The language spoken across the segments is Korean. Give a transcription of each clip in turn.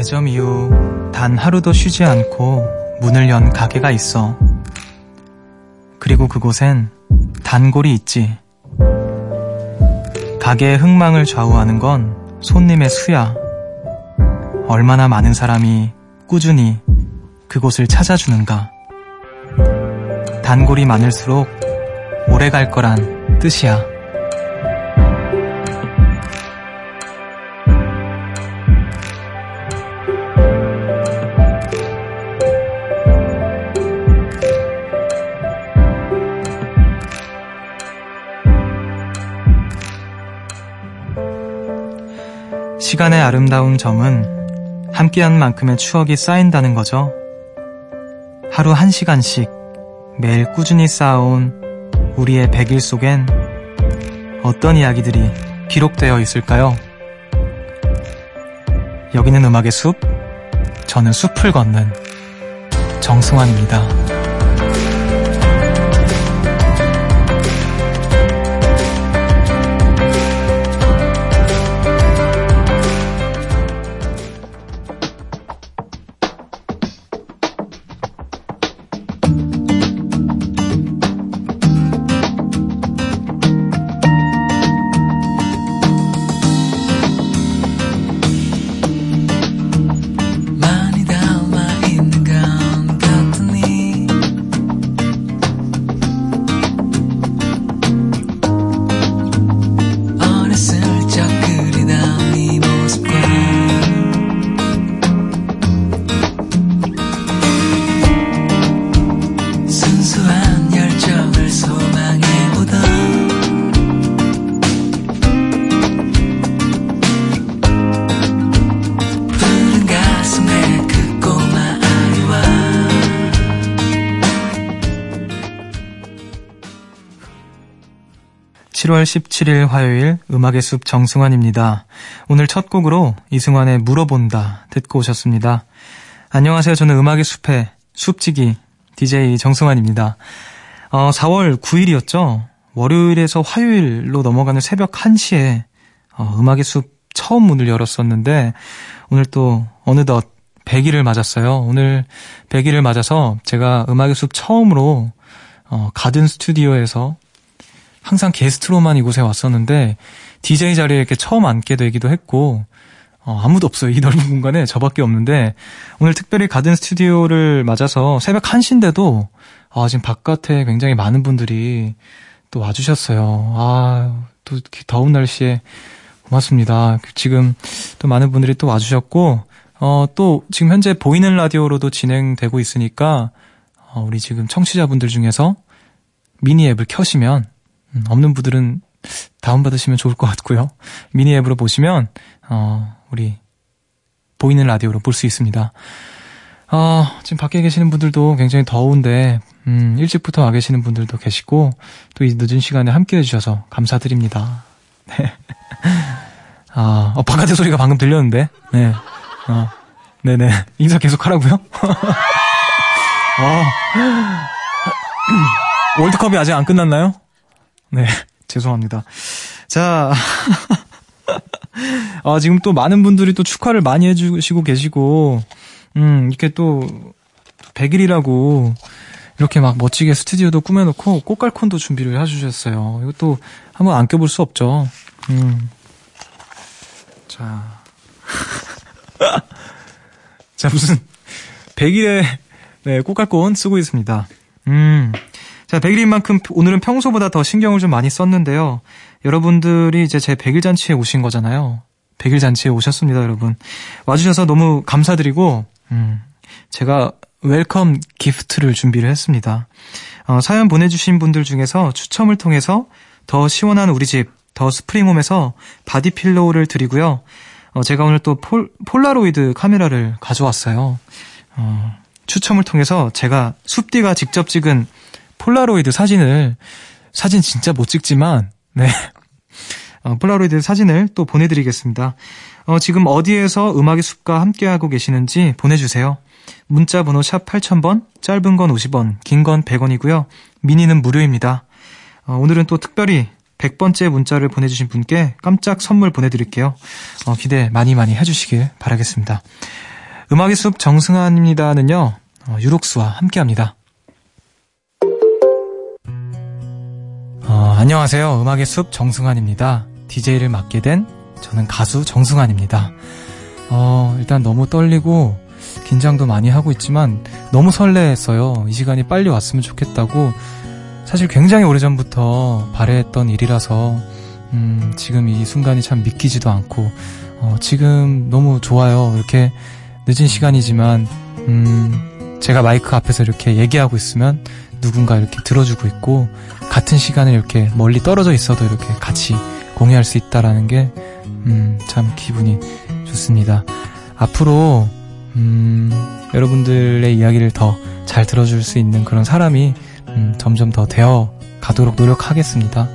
개점 이후 단 하루도 쉬지 않고 문을 연 가게가 있어. 그리고 그곳엔 단골이 있지. 가게의 흥망을 좌우하는 건 손님의 수야. 얼마나 많은 사람이 꾸준히 그곳을 찾아주는가. 단골이 많을수록 오래 갈 거란 뜻이야. 시간의 아름다운 점은 함께한 만큼의 추억이 쌓인다는 거죠. 하루 1시간씩 매일 꾸준히 쌓아온 우리의 100일 속엔 어떤 이야기들이 기록되어 있을까요? 여기는 음악의 숲, 저는 숲을 걷는 정승환입니다. 월 17일 화요일 음악의 숲 정승환입니다. 오늘 첫 곡으로 이승환의 물어본다 듣고 오셨습니다. 안녕하세요. 저는 음악의 숲의 숲지기 DJ 정승환입니다. 4월 9일이었죠. 월요일에서 화요일로 넘어가는 새벽 1시에 음악의 숲 처음 문을 열었었는데 오늘 또 어느덧 100일을 맞았어요. 오늘 100일을 맞아서 제가 음악의 숲 처음으로 가든 스튜디오에서 항상 게스트로만 이곳에 왔었는데 DJ 자리에 이렇게 처음 앉게 되기도 했고 아무도 없어요. 이 넓은 공간에 저밖에 없는데 오늘 특별히 가든 스튜디오를 맞아서 새벽 1시인데도 지금 바깥에 굉장히 많은 분들이 또 와주셨어요. 또 이렇게 더운 날씨에 고맙습니다. 지금 또 많은 분들이 또 와주셨고 또 지금 현재 보이는 라디오로도 진행되고 있으니까 우리 지금 청취자분들 중에서 미니 앱을 켜시면 없는 분들은 다운받으시면 좋을 것 같고요. 미니 앱으로 보시면 우리 보이는 라디오로 볼 수 있습니다. 지금 밖에 계시는 분들도 굉장히 더운데 일찍부터 와 계시는 분들도 계시고 또 이 늦은 시간에 함께해 주셔서 감사드립니다. 네. 바깥의 소리가 방금 들렸는데 네. 네네 인사 계속 하라고요? 월드컵이 아직 안 끝났나요? 네, 죄송합니다. 자, 지금 또 많은 분들이 또 축하를 많이 해주시고 계시고, 이렇게 또 100일이라고 이렇게 막 멋지게 스튜디오도 꾸며놓고 꽃갈콘도 준비를 해주셨어요. 이것도 한번 안 껴볼 수 없죠. 자, 자 무슨 100일에 네, 꽃갈콘 쓰고 있습니다. 자, 100일인 만큼 오늘은 평소보다 더 신경을 좀 많이 썼는데요. 여러분들이 이제 제 100일 잔치에 오신 거잖아요. 100일 잔치에 오셨습니다, 여러분. 와주셔서 너무 감사드리고, 제가 웰컴 기프트를 준비를 했습니다. 사연 보내주신 분들 중에서 추첨을 통해서 더 시원한 우리 집, 더 스프링홈에서 바디필로우를 드리고요. 제가 오늘 또 폴라로이드 카메라를 가져왔어요. 추첨을 통해서 제가 숲디가 직접 찍은 폴라로이드 사진 진짜 못 찍지만 네 폴라로이드 사진을 또 보내드리겠습니다. 지금 어디에서 음악의 숲과 함께하고 계시는지 보내주세요. 문자 번호 샵 8000번, 짧은 건 50원, 긴 건 100원이고요. 미니는 무료입니다. 오늘은 또 특별히 100번째 문자를 보내주신 분께 깜짝 선물 보내드릴게요. 기대 많이 해주시길 바라겠습니다. 음악의 숲 정승환입니다는요, 유록스와 함께합니다. 안녕하세요. 음악의 숲 정승환입니다. DJ를 맡게 된 저는 가수 정승환입니다. 일단 너무 떨리고 긴장도 많이 하고 있지만 너무 설레했어요. 이 시간이 빨리 왔으면 좋겠다고 사실 굉장히 오래전부터 바라했던 일이라서 지금 이 순간이 참 믿기지도 않고 지금 너무 좋아요. 이렇게 늦은 시간이지만 제가 마이크 앞에서 이렇게 얘기하고 있으면 누군가 이렇게 들어주고 있고 같은 시간에 이렇게 멀리 떨어져 있어도 이렇게 같이 공유할 수 있다라는 게 참 기분이 좋습니다. 앞으로 여러분들의 이야기를 더 잘 들어줄 수 있는 그런 사람이 점점 더 되어 가도록 노력하겠습니다.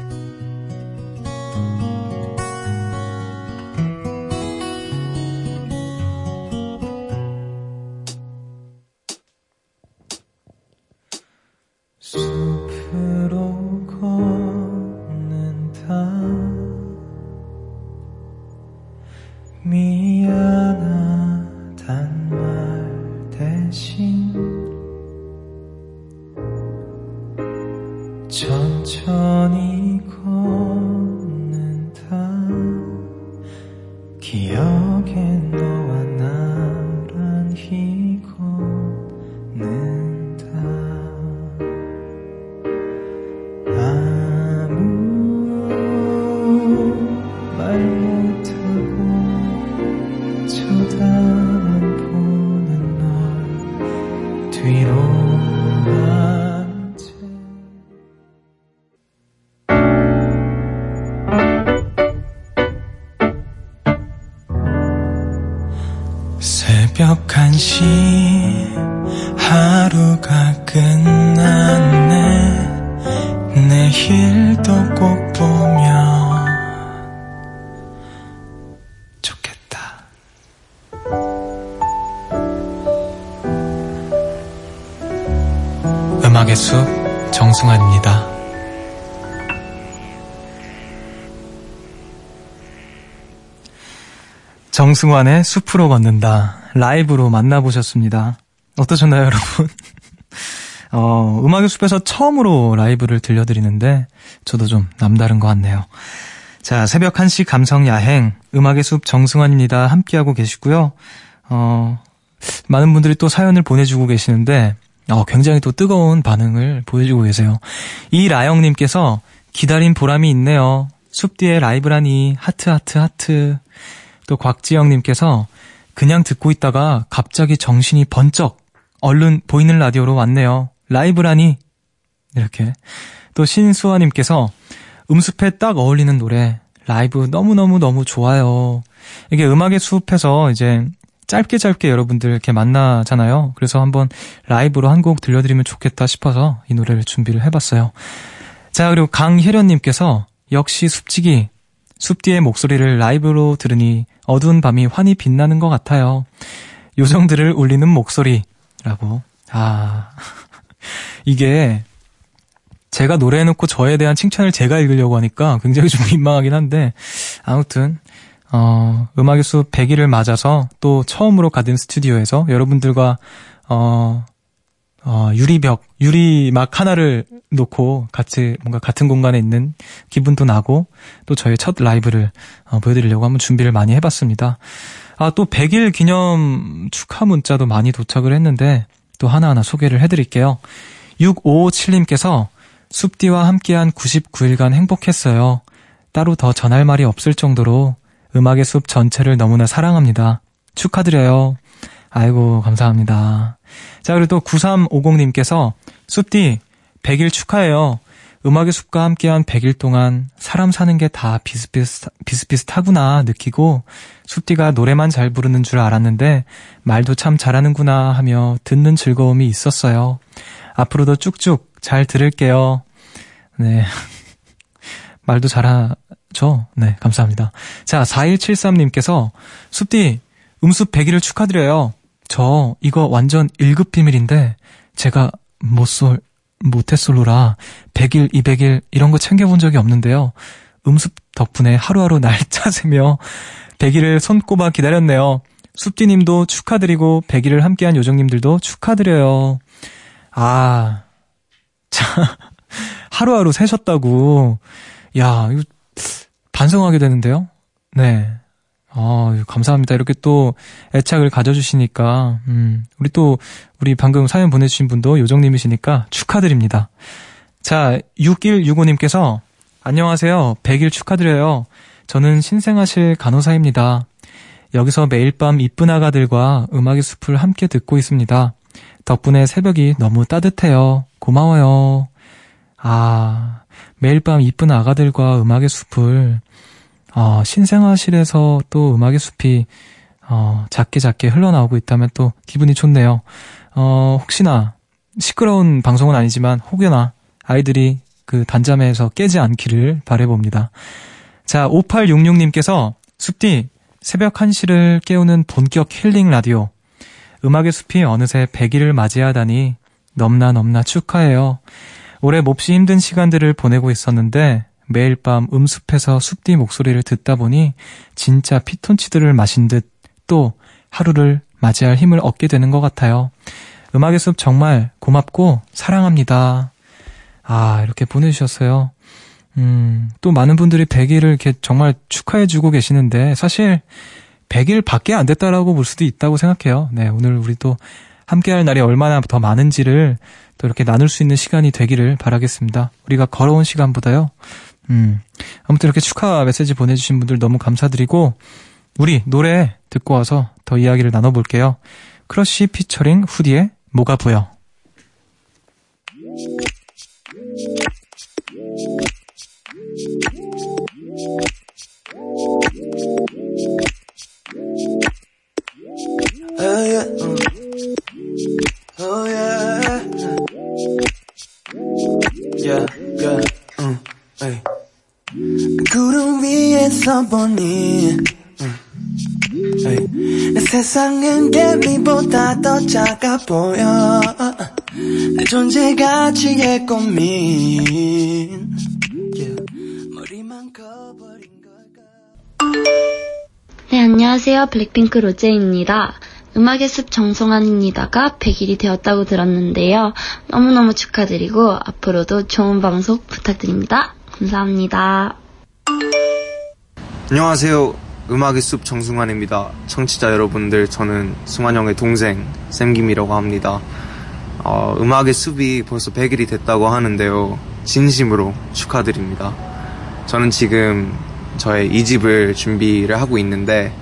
새벽 1시 하루가 끝났네. 내일도 꼭 보면 좋겠다. 음악의 숲 정승환입니다. 정승환의 숲으로 걷는다. 라이브로 만나보셨습니다. 어떠셨나요, 여러분? 음악의 숲에서 처음으로 라이브를 들려드리는데 저도 좀 남다른 것 같네요. 자, 새벽 1시 감성 야행 음악의 숲 정승환입니다. 함께하고 계시고요. 많은 분들이 또 사연을 보내주고 계시는데 굉장히 또 뜨거운 반응을 보여주고 계세요. 이라영님께서 기다린 보람이 있네요. 숲 뒤에 라이브라니 하트 하트 하트. 또 곽지영님께서 그냥 듣고 있다가 갑자기 정신이 번쩍 얼른 보이는 라디오로 왔네요. 라이브라니 이렇게. 또 신수아님께서 음숲에 딱 어울리는 노래 라이브 너무너무 좋아요. 이게 음악의 숲에서 이제 짧게 여러분들 이렇게 만나잖아요. 그래서 한번 라이브로 한 곡 들려드리면 좋겠다 싶어서 이 노래를 준비를 해봤어요. 자, 그리고 강혜련님께서 역시 숲지기 숲 뒤의 목소리를 라이브로 들으니 어두운 밤이 환히 빛나는 것 같아요. 요정들을 울리는 목소리라고. 이게 제가 노래해놓고 저에 대한 칭찬을 제가 읽으려고 하니까 굉장히 좀 민망하긴 한데 아무튼 음악의 숲 100일을 맞아서 또 처음으로 가든 스튜디오에서 여러분들과 유리막 하나를 놓고 같이 뭔가 같은 공간에 있는 기분도 나고 또 저의 첫 라이브를 보여드리려고 한번 준비를 많이 해봤습니다. 또 100일 기념 축하 문자도 많이 도착을 했는데 또 하나하나 소개를 해드릴게요. 6557님께서 숲디와 함께한 99일간 행복했어요. 따로 더 전할 말이 없을 정도로 음악의 숲 전체를 너무나 사랑합니다. 축하드려요. 아이고, 감사합니다. 자, 그리고 또 9350님께서 숲디 100일 축하해요. 음악의 숲과 함께한 100일 동안 사람 사는 게 다 비슷비슷하구나 느끼고 숲디가 노래만 잘 부르는 줄 알았는데 말도 참 잘하는구나 하며 듣는 즐거움이 있었어요. 앞으로도 쭉쭉 잘 들을게요. 네, 말도 잘하죠? 네, 감사합니다. 자, 4173님께서 숲디 음숲 100일을 축하드려요. 저 이거 완전 1급 비밀인데 제가 모태솔로라 100일, 200일 이런 거 챙겨본 적이 없는데요. 음습 덕분에 하루하루 날짜 세며 100일을 손꼽아 기다렸네요. 숲디님도 축하드리고 100일을 함께한 요정님들도 축하드려요. 아, 참 하루하루 세셨다고. 야, 이거 반성하게 되는데요. 네, 아, 감사합니다. 이렇게 또 애착을 가져주시니까. 우리 또 우리 방금 사연 보내주신 분도 요정님이시니까 축하드립니다. 자, 6165님께서 안녕하세요. 100일 축하드려요. 저는 신생아실 간호사입니다. 여기서 매일 밤 이쁜 아가들과 음악의 숲을 함께 듣고 있습니다. 덕분에 새벽이 너무 따뜻해요. 고마워요. 아, 매일 밤 이쁜 아가들과 음악의 숲을, 신생아실에서 또 음악의 숲이 작게 작게 흘러나오고 있다면 또 기분이 좋네요. 혹시나 시끄러운 방송은 아니지만 혹여나 아이들이 그 단잠에서 깨지 않기를 바라봅니다. 자, 5866님께서 숲디, 새벽 1시를 깨우는 본격 힐링 라디오. 음악의 숲이 어느새 100일을 맞이하다니 넘나 축하해요. 올해 몹시 힘든 시간들을 보내고 있었는데 매일 밤 음숲에서 숲디 목소리를 듣다 보니 진짜 피톤치드를 마신 듯 또 하루를 맞이할 힘을 얻게 되는 것 같아요. 음악의 숲 정말 고맙고 사랑합니다. 아, 이렇게 보내주셨어요. 또 많은 분들이 100일을 이렇게 정말 축하해주고 계시는데 사실 100일밖에 안 됐다라고 볼 수도 있다고 생각해요. 네, 오늘 우리 또 함께할 날이 얼마나 더 많은지를 또 이렇게 나눌 수 있는 시간이 되기를 바라겠습니다. 우리가 걸어온 시간보다요. 아무튼 이렇게 축하 메시지 보내주신 분들 너무 감사드리고 우리 노래 듣고 와서 더 이야기를 나눠볼게요. 크러쉬 피처링 후디의 뭐가 보여. Oh yeah, oh yeah, yeah, yeah, hey. 구름 위에서 보니, hey. 내 세상은 개미보다 더 작아 보여. 내 존재 가치의 고민. Yeah. 머리만 커버린 걸까? 네, 안녕하세요. 블랙핑크 로제입니다. 음악의 숲 정승환입니다가 100일이 되었다고 들었는데요. 너무너무 축하드리고 앞으로도 좋은 방송 부탁드립니다. 감사합니다. 안녕하세요. 음악의 숲 정승환입니다. 청취자 여러분들, 저는 승환 형의 동생 샘김이라고 합니다. 음악의 숲이 벌써 100일이 됐다고 하는데요. 진심으로 축하드립니다. 저는 지금 저의 2집을 준비를 하고 있는데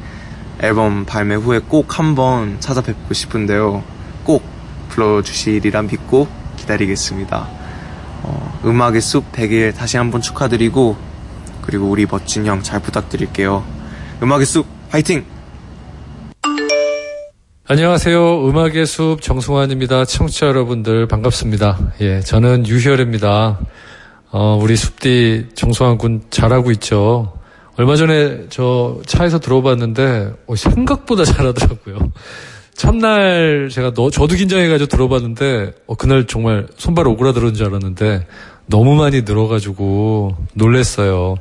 앨범 발매 후에 꼭 한번 찾아뵙고 싶은데요. 꼭 불러주시리란 믿고 기다리겠습니다. 음악의 숲 100일 다시 한번 축하드리고 그리고 우리 멋진 형 잘 부탁드릴게요. 음악의 숲 화이팅! 안녕하세요. 음악의 숲 정승환입니다. 청취자 여러분들 반갑습니다. 예, 저는 유희열입니다. 우리 숲디 정승환 군 잘하고 있죠? 얼마 전에 저 차에서 들어봤는데 생각보다 잘하더라고요. 첫날 제가 저도 긴장해가지고 들어봤는데 그날 정말 손발 오그라들었는 줄 알았는데 너무 많이 늘어가지고 놀랬어요.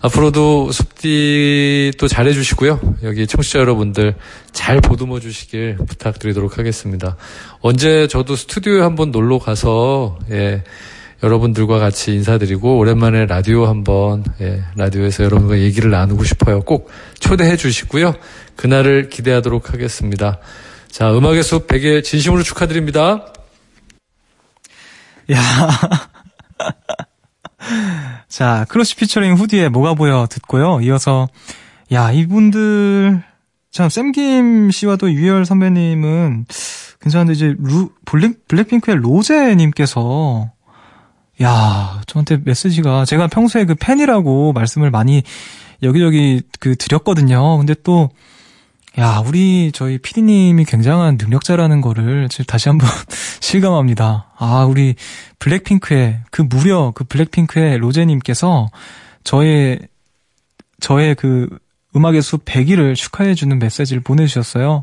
앞으로도 숲디 또 잘해주시고요. 여기 청취자 여러분들 잘 보듬어 주시길 부탁드리도록 하겠습니다. 언제 저도 스튜디오에 한번 놀러 가서 여러분들과 같이 인사드리고 오랜만에 라디오 한번 라디오에서 여러분과 얘기를 나누고 싶어요. 꼭 초대해 주시고요. 그날을 기대하도록 하겠습니다. 자, 음악의 숲 100일 진심으로 축하드립니다. 야, 자, 크러쉬 피처링 후디에 뭐가 보여 듣고요. 이어서 야, 이분들 참 샘김 씨와도 유희열 선배님은 괜찮은데 이제 블랙핑크의 로제님께서 야, 저한테 메시지가, 제가 평소에 그 팬이라고 말씀을 많이 여기저기 드렸거든요. 근데 또, 야, 저희 피디님이 굉장한 능력자라는 거를 지금 다시 한번 실감합니다. 아, 우리 블랙핑크의, 블랙핑크의 로제님께서 저의 그 음악의 숲 100일을 축하해주는 메시지를 보내주셨어요.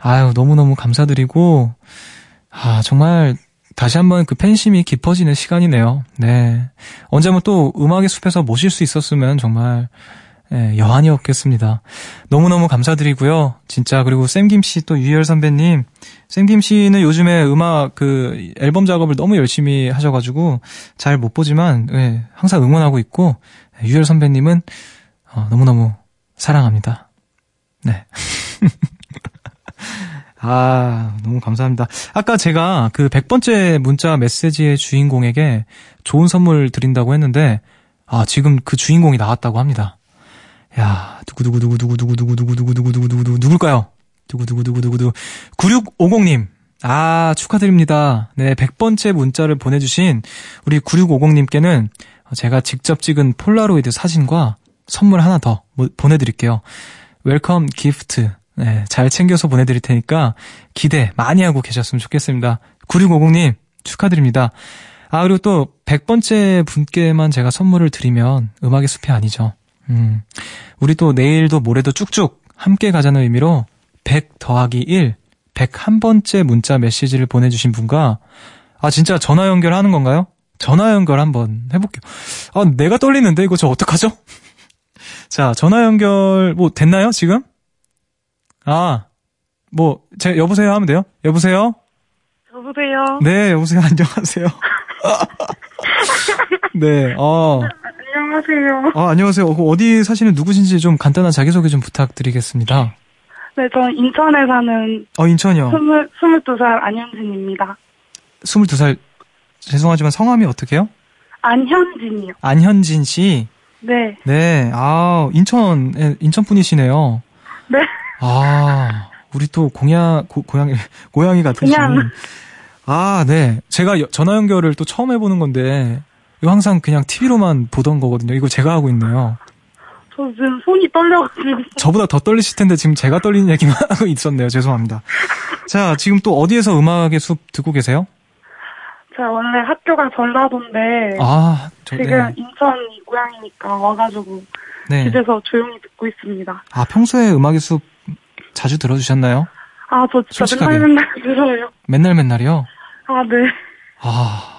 아유, 너무너무 감사드리고, 아, 정말, 다시 한번 그 팬심이 깊어지는 시간이네요. 네, 언제 한번 또 음악의 숲에서 모실 수 있었으면 정말 예, 여한이었겠습니다. 너무너무 감사드리고요. 진짜 그리고 샘김 씨 또 유희열 선배님, 샘김 씨는 요즘에 음악 그 앨범 작업을 너무 열심히 하셔가지고 잘 못 보지만 예, 항상 응원하고 있고 유희열 선배님은 너무너무 사랑합니다. 네. 아, 너무 감사합니다. 아까 제가 그 100번째 문자 메시지의 주인공에게 좋은 선물 드린다고 했는데 아, 지금 그 주인공이 나왔다고 합니다. 야, 누구누구누구누구누구누구누구누구누구누구 누굴까요? 누구누구누구누구 9650님. 아, 축하드립니다. 네, 100번째 문자를 보내주신 우리 9650님께는 제가 직접 찍은 폴라로이드 사진과 선물 하나 더 보내드릴게요. 웰컴 기프트. 네, 잘 챙겨서 보내드릴 테니까 기대 많이 하고 계셨으면 좋겠습니다. 9650님 축하드립니다. 아, 그리고 또 100번째 분께만 제가 선물을 드리면 음악의 숲이 아니죠. 우리 또 내일도 모레도 쭉쭉 함께 가자는 의미로 100 더하기 1, 101번째 문자 메시지를 보내주신 분과 아, 진짜 전화 연결하는 건가요? 전화 연결 한번 해볼게요. 아, 내가 떨리는데 이거 저 어떡하죠? 자, 전화 연결 뭐 됐나요 지금? 아, 뭐 제가 여보세요 하면 돼요? 여보세요? 여보세요? 네, 여보세요. 안녕하세요. 네, 안녕하세요. 아, 안녕하세요. 어디 사시는 누구신지 좀 간단한 자기소개 좀 부탁드리겠습니다. 네, 저는 인천에 사는 인천이요. 22살 안현진입니다. 22살, 죄송하지만 성함이 어떻게요? 안현진이요. 안현진 씨? 네. 네, 아, 인천 분이시네요. 네. 아, 우리 또 고양이 같으신. 아, 네. 제가 전화 연결을 또 처음 해보는 건데, 이거 항상 그냥 TV로만 보던 거거든요. 이거 제가 하고 있네요. 저 지금 손이 떨려가지고. 저보다 더 떨리실 텐데 지금 제가 떨리는 얘기만 하고 있었네요. 죄송합니다. 자, 지금 또 어디에서 음악의 숲 듣고 계세요? 제가 원래 학교가 전라도인데, 지금 인천이 고향이니까 와가지고 네. 집에서 조용히 듣고 있습니다. 아, 평소에 음악의 숲 자주 들어주셨나요? 아, 저 진짜 솔직하게. 맨날 들어요. 맨날이요? 아, 네. 아,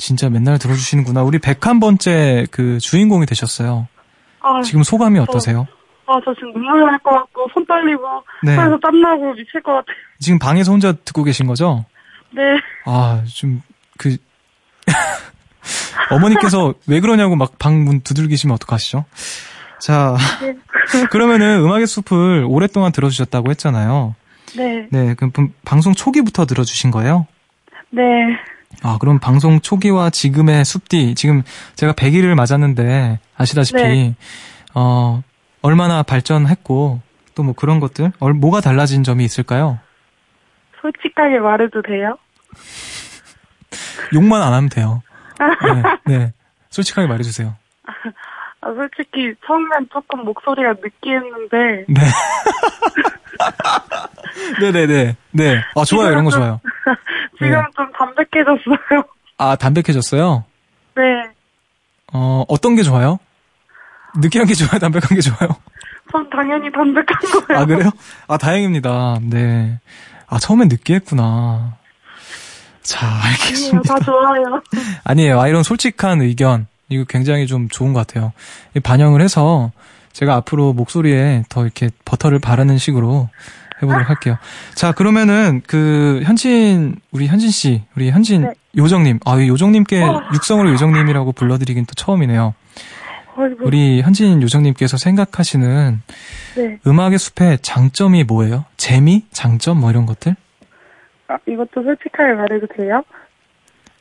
진짜 맨날 들어주시는구나. 우리 101번째 그 주인공이 되셨어요. 아, 지금 소감이 어떠세요? 저 지금 눈물 날 것 같고 손 떨리고 네. 손에서 땀나고 미칠 것 같아요. 지금 방에서 혼자 듣고 계신 거죠? 네. 아, 좀 그 어머니께서 왜 그러냐고 막 방 문 두들기시면 어떡하시죠? 자, 네. 그러면은 음악의 숲을 오랫동안 들어주셨다고 했잖아요. 네. 네, 그럼 방송 초기부터 들어주신 거예요? 네. 아, 그럼 방송 초기와 지금의 숲디, 지금 제가 100일을 맞았는데 아시다시피 네. 얼마나 발전했고 또 뭐 그런 것들, 뭐가 달라진 점이 있을까요? 솔직하게 말해도 돼요? 욕만 안 하면 돼요. 네, 네. 솔직하게 말해주세요. 아, 솔직히 처음엔 조금 목소리가 느끼했는데. 네. 네네네. 네. 아, 좋아요. 이런 거 좋아요. 지금 네. 좀 담백해졌어요. 아, 담백해졌어요? 네. 어떤 게 좋아요? 느끼한 게 좋아요? 담백한 게 좋아요? 전 당연히 담백한 거예요. 아, 그래요? 아, 다행입니다. 네. 아, 처음엔 느끼했구나. 자, 알겠습니다. 아니에요, 다 좋아요. 아니에요. 이런 솔직한 의견. 이거 굉장히 좀 좋은 것 같아요. 반영을 해서 제가 앞으로 목소리에 더 이렇게 버터를 바르는 식으로 해보도록 할게요. 자, 그러면은 그 우리 현진 네. 요정님, 요정님께 육성으로 요정님이라고 불러드리긴 또 처음이네요. 어이구. 우리 현진 요정님께서 생각하시는 네. 음악의 숲의 장점이 뭐예요? 재미, 장점 뭐 이런 것들? 아, 이것도 솔직하게 말해도 돼요?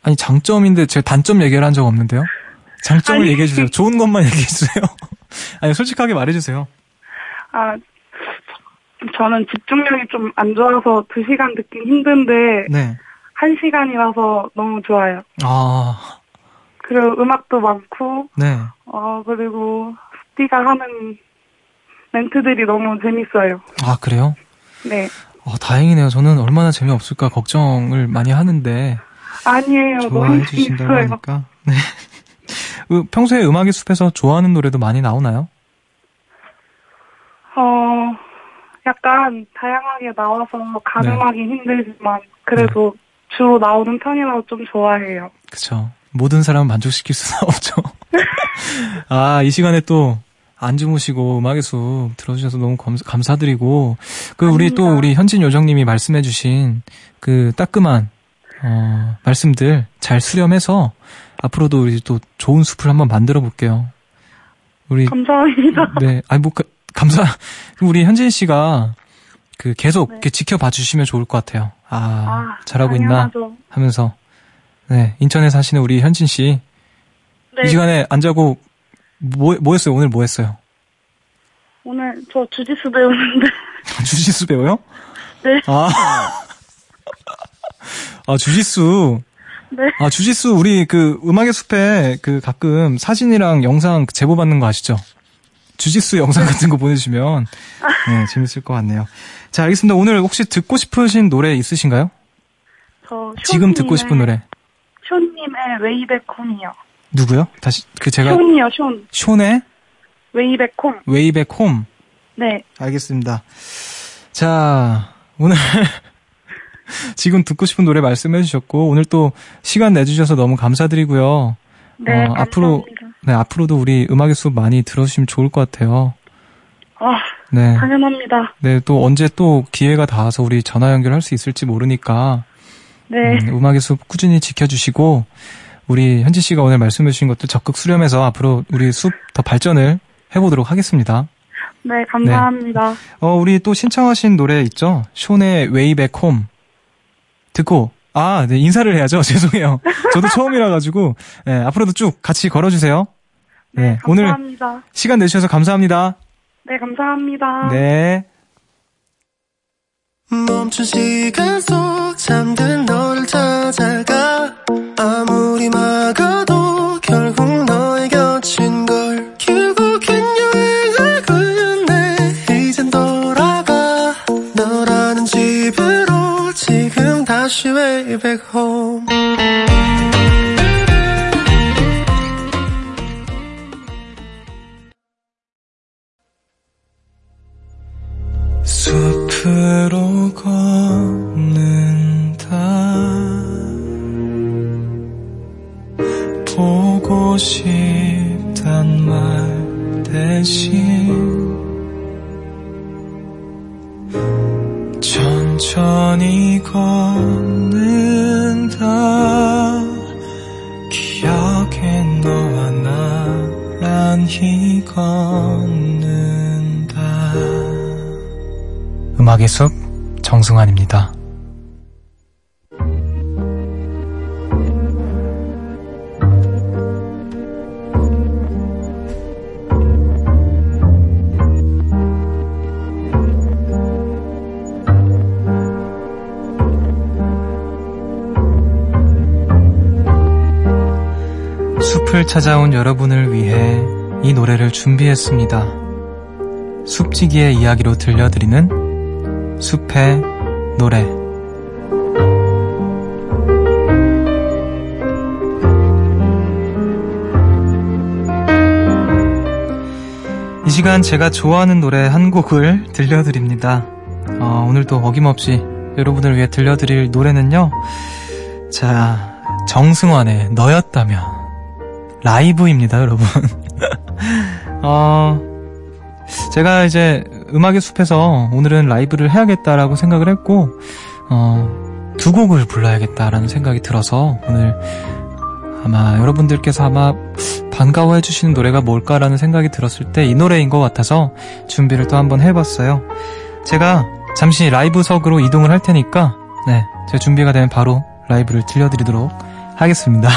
아니, 장점인데 제가 단점 얘기를 한 적 없는데요. 장점을 아니, 얘기해 주세요. 좋은 것만 얘기해 주세요. 아니, 솔직하게 말해 주세요. 아, 저는 집중력이 좀 안 좋아서 2시간 듣긴 힘든데 네. 1시간이라서 너무 좋아요. 아. 그리고 음악도 많고 네. 그리고 숲디가 하는 멘트들이 너무 재밌어요. 아, 그래요? 네. 다행이네요. 저는 얼마나 재미없을까 걱정을 많이 하는데 아니에요. 좋아해 주신다고 하니까. 네. 평소에 음악의 숲에서 좋아하는 노래도 많이 나오나요? 약간 다양하게 나와서 가늠하기 네. 힘들지만 그래도 네. 주로 나오는 편이라서 좀 좋아해요. 그쵸. 모든 사람을 만족시킬 수는 없죠. 아, 이 시간에 또 안 주무시고 음악의 숲 들어주셔서 너무 감사드리고 그 아닙니다. 우리 또 우리 현진 요정님이 말씀해주신 그 따끔한 말씀들 잘 수렴해서 앞으로도 우리 또 좋은 숲을 한번 만들어 볼게요. 우리 감사합니다. 네, 아니 뭐 감사. 우리 현진 씨가 그 계속 네. 지켜봐 주시면 좋을 것 같아요. 아 잘하고 당연하죠. 있나 하면서 네 인천에 사시는 우리 현진 씨. 네. 이 시간에 안 자고 뭐 했어요? 오늘 뭐 했어요? 오늘 저 주짓수 배우는데. 주짓수 배워요? 네. 아 주짓수. 네. 아 주짓수 우리 그 음악의 숲에 그 가끔 사진이랑 영상 제보 받는 거 아시죠? 주짓수 영상 같은 거 보내주시면 네 재밌을 것 같네요. 자 알겠습니다. 오늘 혹시 듣고 싶으신 노래 있으신가요? 저 지금 듣고 싶은 노래. 숀님의 웨이백홈이요. 누구요? 다시 그 제가 숀이요. 숀의 웨이백홈. 웨이백홈. 네. 알겠습니다. 자 오늘 지금 듣고 싶은 노래 말씀해 주셨고 오늘 또 시간 내주셔서 너무 감사드리고요. 네. 감사합니다. 앞으로도 우리 음악의 숲 많이 들어주시면 좋을 것 같아요. 네. 당연합니다. 네. 또 언제 또 기회가 닿아서 우리 전화 연결할 수 있을지 모르니까. 네. 음악의 숲 꾸준히 지켜주시고. 우리 현진 씨가 오늘 말씀해 주신 것들 적극 수렴해서 앞으로 우리 숲 더 발전을 해보도록 하겠습니다. 네, 감사합니다. 네. 우리 또 신청하신 노래 있죠? 숀의 웨이백홈 듣고 네, 인사를 해야죠. 죄송해요. 저도 처음이라 가지고 네, 앞으로도 쭉 같이 걸어주세요. 네, 네 감사합니다. 오늘 시간 내주셔서 감사합니다. 네, 감사합니다. 네. 멈춘 시간 속 잠든 너를 찾아가 아무리 막아도 결국 너의 곁인걸 결국엔 여행을 끝내 이젠 돌아가 너라는 집으로 지금 다시 way back home 숲으로 걷는다 보고 싶단 말 대신 천천히 걷는다 기억에 너와 나란히 걷는다 음악의 숲 정승환입니다. 숲을 찾아온 여러분을 위해 이 노래를 준비했습니다. 숲지기의 이야기로 들려드리는 숲의 노래 이 시간 제가 좋아하는 노래 한 곡을 들려드립니다. 오늘도 어김없이 여러분을 위해 들려드릴 노래는요. 자, 정승환의 너였다면 라이브입니다, 여러분. 제가 이제 음악의 숲에서 오늘은 라이브를 해야겠다라고 생각을 했고 두 곡을 불러야겠다라는 생각이 들어서 오늘 아마 여러분들께서 아마 반가워해 주시는 노래가 뭘까라는 생각이 들었을 때 이 노래인 것 같아서 준비를 또 한번 해봤어요. 제가 잠시 라이브석으로 이동을 할 테니까 네, 제가 준비가 되면 바로 라이브를 들려드리도록 하겠습니다.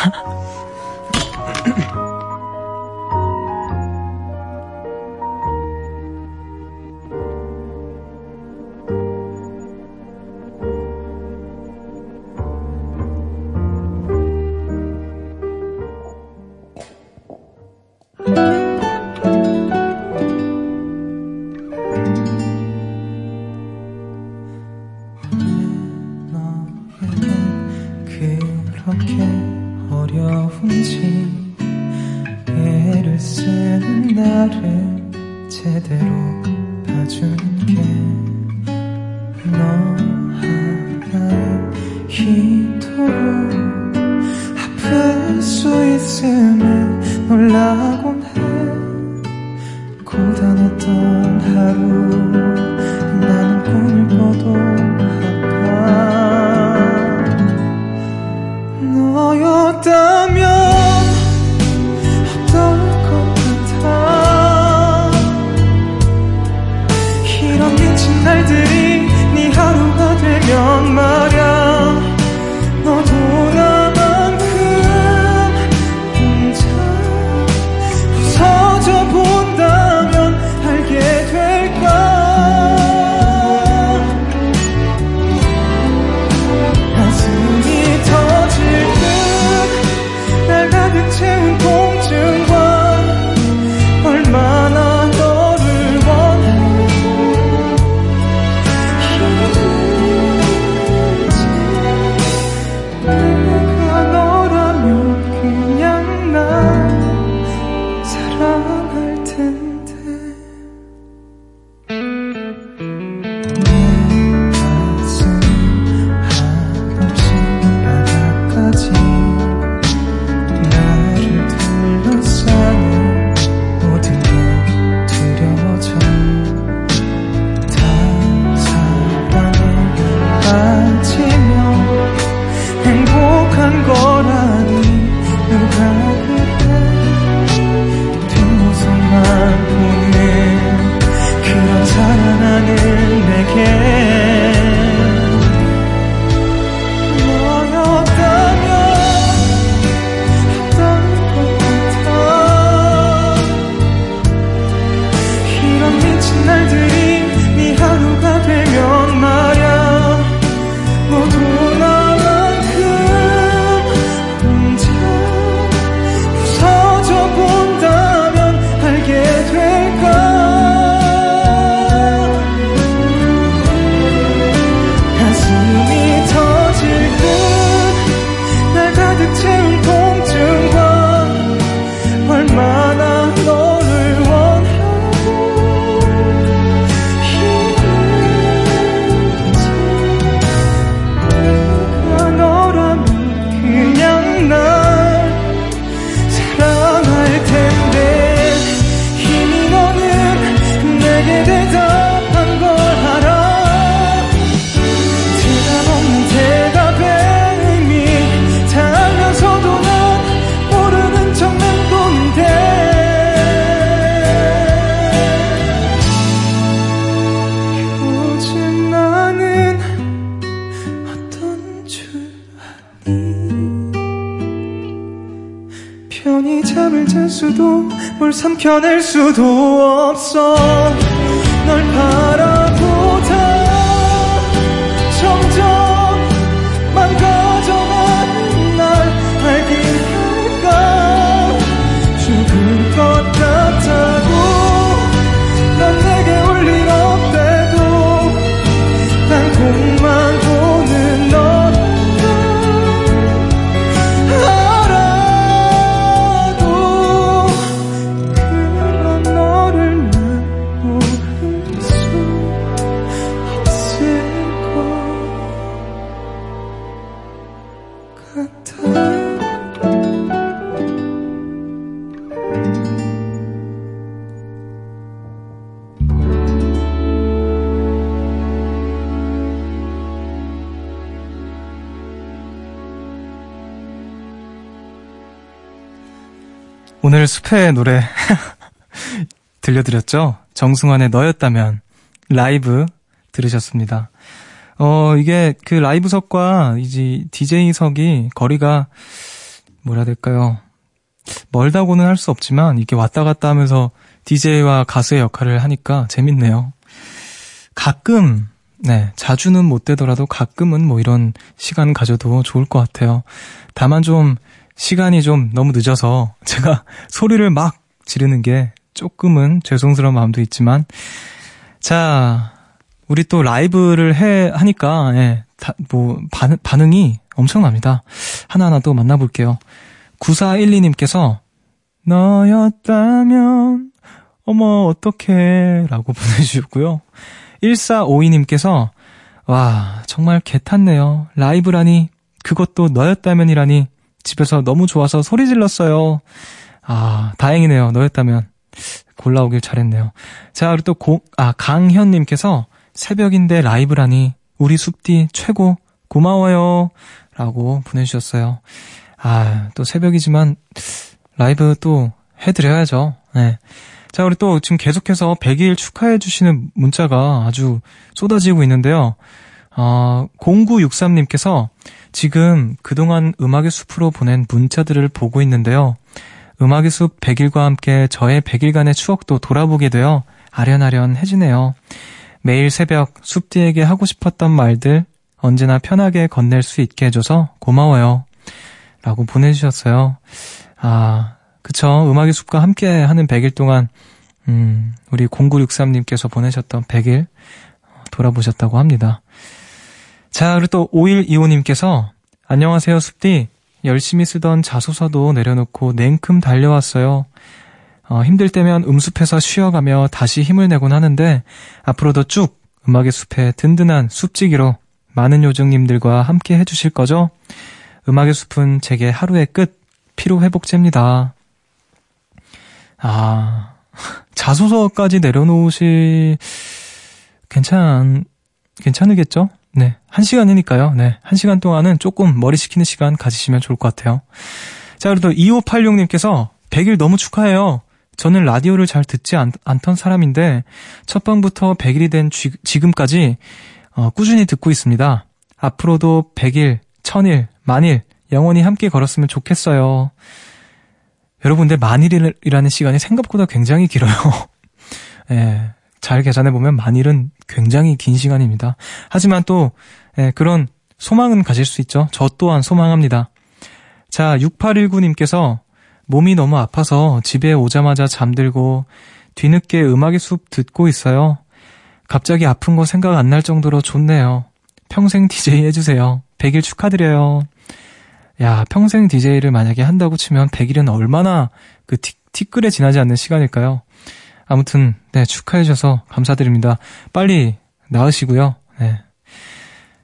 수도 뭘 삼켜낼 수도 없어. 널 바라보다 점점 망가져가는 날 알긴 할까. 죽을 것 같다고 넌 내게 올 일 없대도 난 공만 보는 너. 오늘 숲의 노래 들려드렸죠? 정승환의 너였다면 라이브 들으셨습니다. 이게 그 라이브석과 이제 DJ석이 거리가 뭐라 해야 될까요? 멀다고는 할 수 없지만 이렇게 왔다 갔다 하면서 DJ와 가수의 역할을 하니까 재밌네요. 가끔, 네, 자주는 못 되더라도 가끔은 뭐 이런 시간 가져도 좋을 것 같아요. 다만 좀 시간이 좀 너무 늦어서 제가 소리를 막 지르는 게 조금은 죄송스러운 마음도 있지만, 자, 우리 또 라이브를 하니까, 예, 반응이 엄청납니다. 하나하나 또 만나볼게요. 9412님께서, 너였다면, 어머, 어떡해, 라고 보내주셨고요. 1452님께서, 와, 정말 개탔네요. 라이브라니, 그것도 너였다면이라니, 집에서 너무 좋아서 소리 질렀어요. 아, 다행이네요. 너였다면 골라오길 잘했네요. 자, 그리고 또 강현님께서 새벽인데 라이브라니 우리 숲디 최고 고마워요 라고 보내주셨어요. 아, 또 새벽이지만 라이브 또 해드려야죠. 네. 자, 우리 또 지금 계속해서 100일 축하해주시는 문자가 아주 쏟아지고 있는데요. 0963님께서 지금 그동안 음악의 숲으로 보낸 문자들을 보고 있는데요. 음악의 숲 100일과 함께 저의 100일간의 추억도 돌아보게 되어 아련아련해지네요. 매일 새벽 숲디에게 하고 싶었던 말들 언제나 편하게 건넬 수 있게 해줘서 고마워요 라고 보내주셨어요. 아, 그쵸. 음악의 숲과 함께 하는 100일 동안 우리 0963님께서 보내셨던 100일 돌아보셨다고 합니다. 자, 그리고 또 5125님께서 안녕하세요 숲디, 열심히 쓰던 자소서도 내려놓고 냉큼 달려왔어요. 힘들 때면 음숲에서 쉬어가며 다시 힘을 내곤 하는데 앞으로도 쭉 음악의 숲의 든든한 숲지기로 많은 요정님들과 함께 해주실 거죠? 음악의 숲은 제게 하루의 끝 피로회복제입니다. 아, 자소서까지 내려놓으실 괜찮으겠죠? 네, 1시간이니까요. 네, 1시간 동안은 조금 머리 식히는 시간 가지시면 좋을 것 같아요. 자, 그리고 2586님께서 100일 너무 축하해요. 저는 라디오를 잘 듣지 않던 사람인데 첫방부터 100일이 된 지금까지 꾸준히 듣고 있습니다. 앞으로도 100일, 1000일, 만일 영원히 함께 걸었으면 좋겠어요. 여러분, 근데 만일이라는 시간이 생각보다 굉장히 길어요. 네, 잘 계산해보면 만일은 굉장히 긴 시간입니다. 하지만 또 그런 소망은 가질 수 있죠. 저 또한 소망합니다. 자, 6819님께서 몸이 너무 아파서 집에 오자마자 잠들고 뒤늦게 음악의 숲 듣고 있어요. 갑자기 아픈 거 생각 안 날 정도로 좋네요. 평생 DJ 해주세요. 100일 축하드려요. 야, 평생 DJ를 만약에 한다고 치면 100일은 얼마나 그 티끌에 지나지 않는 시간일까요? 아무튼 네, 축하해 주셔서 감사드립니다. 빨리 나으시고요. 네.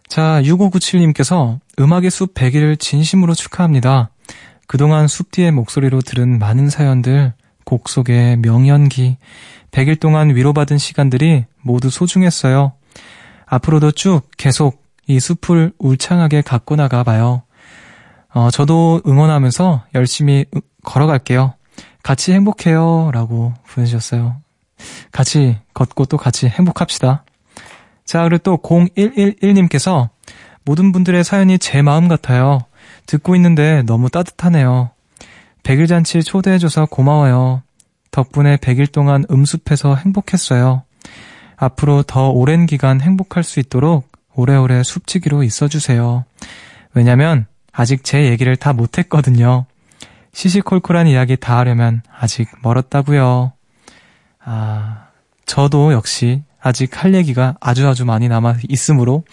자, 6597님께서 음악의 숲 100일을 진심으로 축하합니다. 그동안 숲디의 목소리로 들은 많은 사연들, 곡 속의 명연기, 100일 동안 위로받은 시간들이 모두 소중했어요. 앞으로도 쭉 계속 이 숲을 울창하게 갖고 나가 봐요. 저도 응원하면서 열심히 걸어갈게요. 같이 행복해요 라고 보내주셨어요. 같이 걷고 또 같이 행복합시다. 자, 그리고 또 0111님께서 모든 분들의 사연이 제 마음 같아요. 듣고 있는데 너무 따뜻하네요. 100일 잔치 초대해줘서 고마워요. 덕분에 100일 동안 음숲에서 행복했어요. 앞으로 더 오랜 기간 행복할 수 있도록 오래오래 숲지기로 있어주세요. 왜냐면 아직 제 얘기를 다 못했거든요. 시시콜콜한 이야기 다 하려면 아직 멀었다고요. 아, 저도 역시 아직 할 얘기가 아주아주 많이 남아 있으므로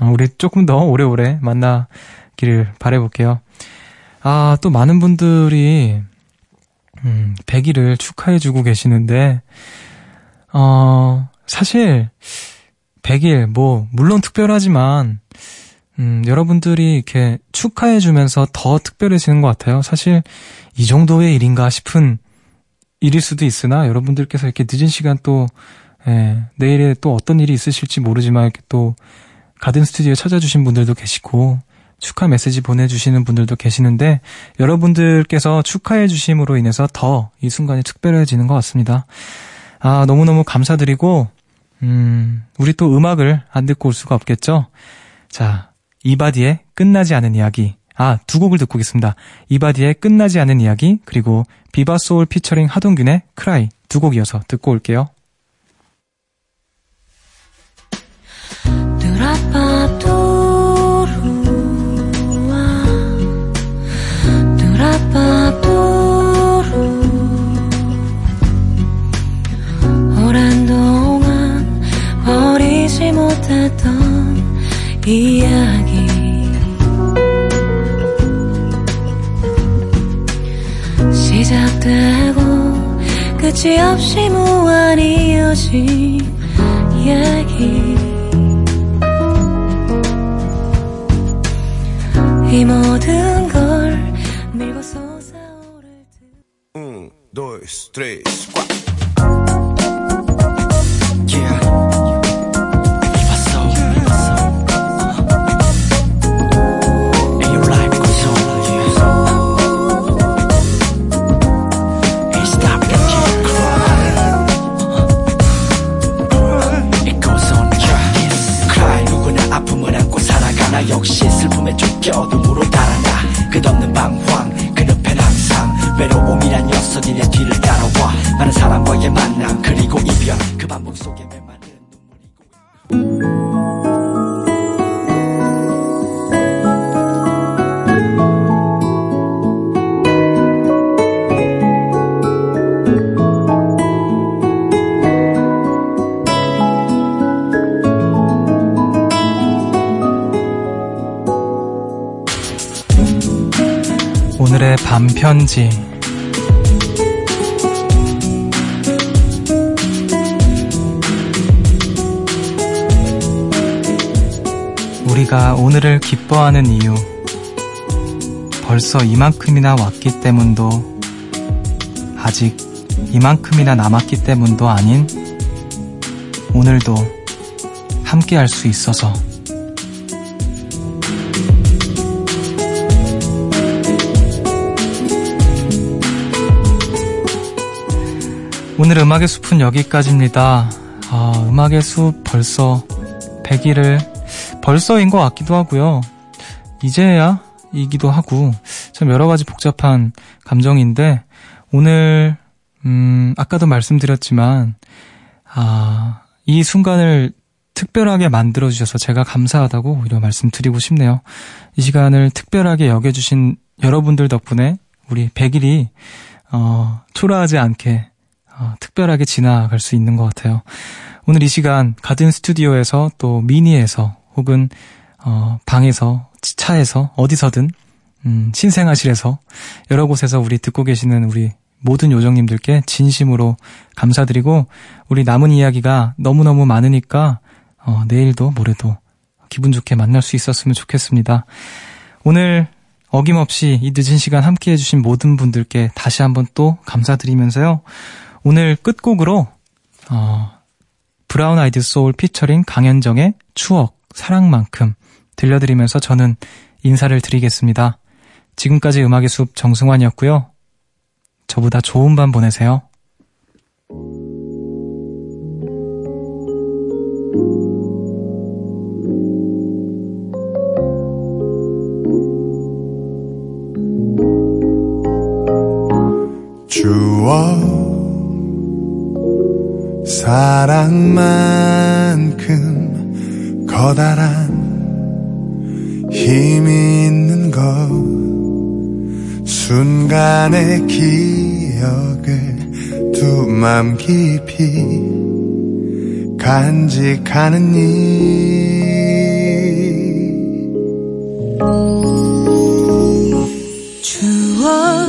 우리 조금 더 오래오래 만나기를 바라볼게요. 아, 또 많은 분들이 100일을 축하해주고 계시는데 사실 100일 뭐 물론 특별하지만 여러분들이 이렇게 축하해주면서 더 특별해지는 것 같아요. 사실 이 정도의 일인가 싶은 일일 수도 있으나 여러분들께서 이렇게 늦은 시간 또 내일에 또 어떤 일이 있으실지 모르지만 이렇게 또 가든 스튜디오에 찾아주신 분들도 계시고 축하 메시지 보내주시는 분들도 계시는데 여러분들께서 축하해 주심으로 인해서 더 이 순간이 특별해지는 것 같습니다. 아, 너무너무 감사드리고 우리 또 음악을 안 듣고 올 수가 없겠죠. 자, 이바디의 끝나지 않은 이야기, 아, 두 곡을 듣고 오겠습니다. 이바디의 끝나지 않은 이야기 그리고 비바소울 피처링 하동균의 크라이, 두 곡 이어서 듣고 올게요. 오랜 동안 버리지 못했던 이야기 시작되고 끝이 없이 무한히 이어진 이야기 이 모든 걸 밀고 솟아오를 듯 1, 2, 3, 스쿼트 역시 슬픔에 쫓겨 어둠으로 달아나 끝없는 방황 그 옆엔 항상 외로움이란 녀석이 내 뒤를 따라와 많은 사람과의 만남 그리고 이별 그 반복 속에 메마른 오늘의 밤편지. 우리가 오늘을 기뻐하는 이유, 벌써 이만큼이나 왔기 때문도 아직 이만큼이나 남았기 때문도 아닌 오늘도 함께할 수 있어서. 오늘 음악의 숲은 여기까지입니다. 아, 음악의 숲 벌써 100일을 벌써인 것 같기도 하고요. 이제야 이기도 하고 참 여러 가지 복잡한 감정인데 오늘 아까도 말씀드렸지만 아, 이 순간을 특별하게 만들어주셔서 제가 감사하다고 오히려 말씀드리고 싶네요. 이 시간을 특별하게 여겨주신 여러분들 덕분에 우리 100일이 초라하지 않게 특별하게 지나갈 수 있는 것 같아요. 오늘 이 시간 가든 스튜디오에서 또 미니에서 혹은 방에서 차에서 어디서든 신생아실에서 여러 곳에서 우리 듣고 계시는 우리 모든 요정님들께 진심으로 감사드리고 우리 남은 이야기가 너무너무 많으니까 내일도 모레도 기분 좋게 만날 수 있었으면 좋겠습니다. 오늘 어김없이 이 늦은 시간 함께해 주신 모든 분들께 다시 한번 또 감사드리면서요. 오늘 끝곡으로 브라운 아이드 소울 피처링 강현정의 추억, 사랑만큼 들려드리면서 저는 인사를 드리겠습니다. 지금까지 음악의 숲 정승환이었고요. 저보다 좋은 밤 보내세요. 두려워. 사랑만큼 커다란 힘이 있는 것. 순간의 기억을 두 맘 깊이 간직하는 일. 추억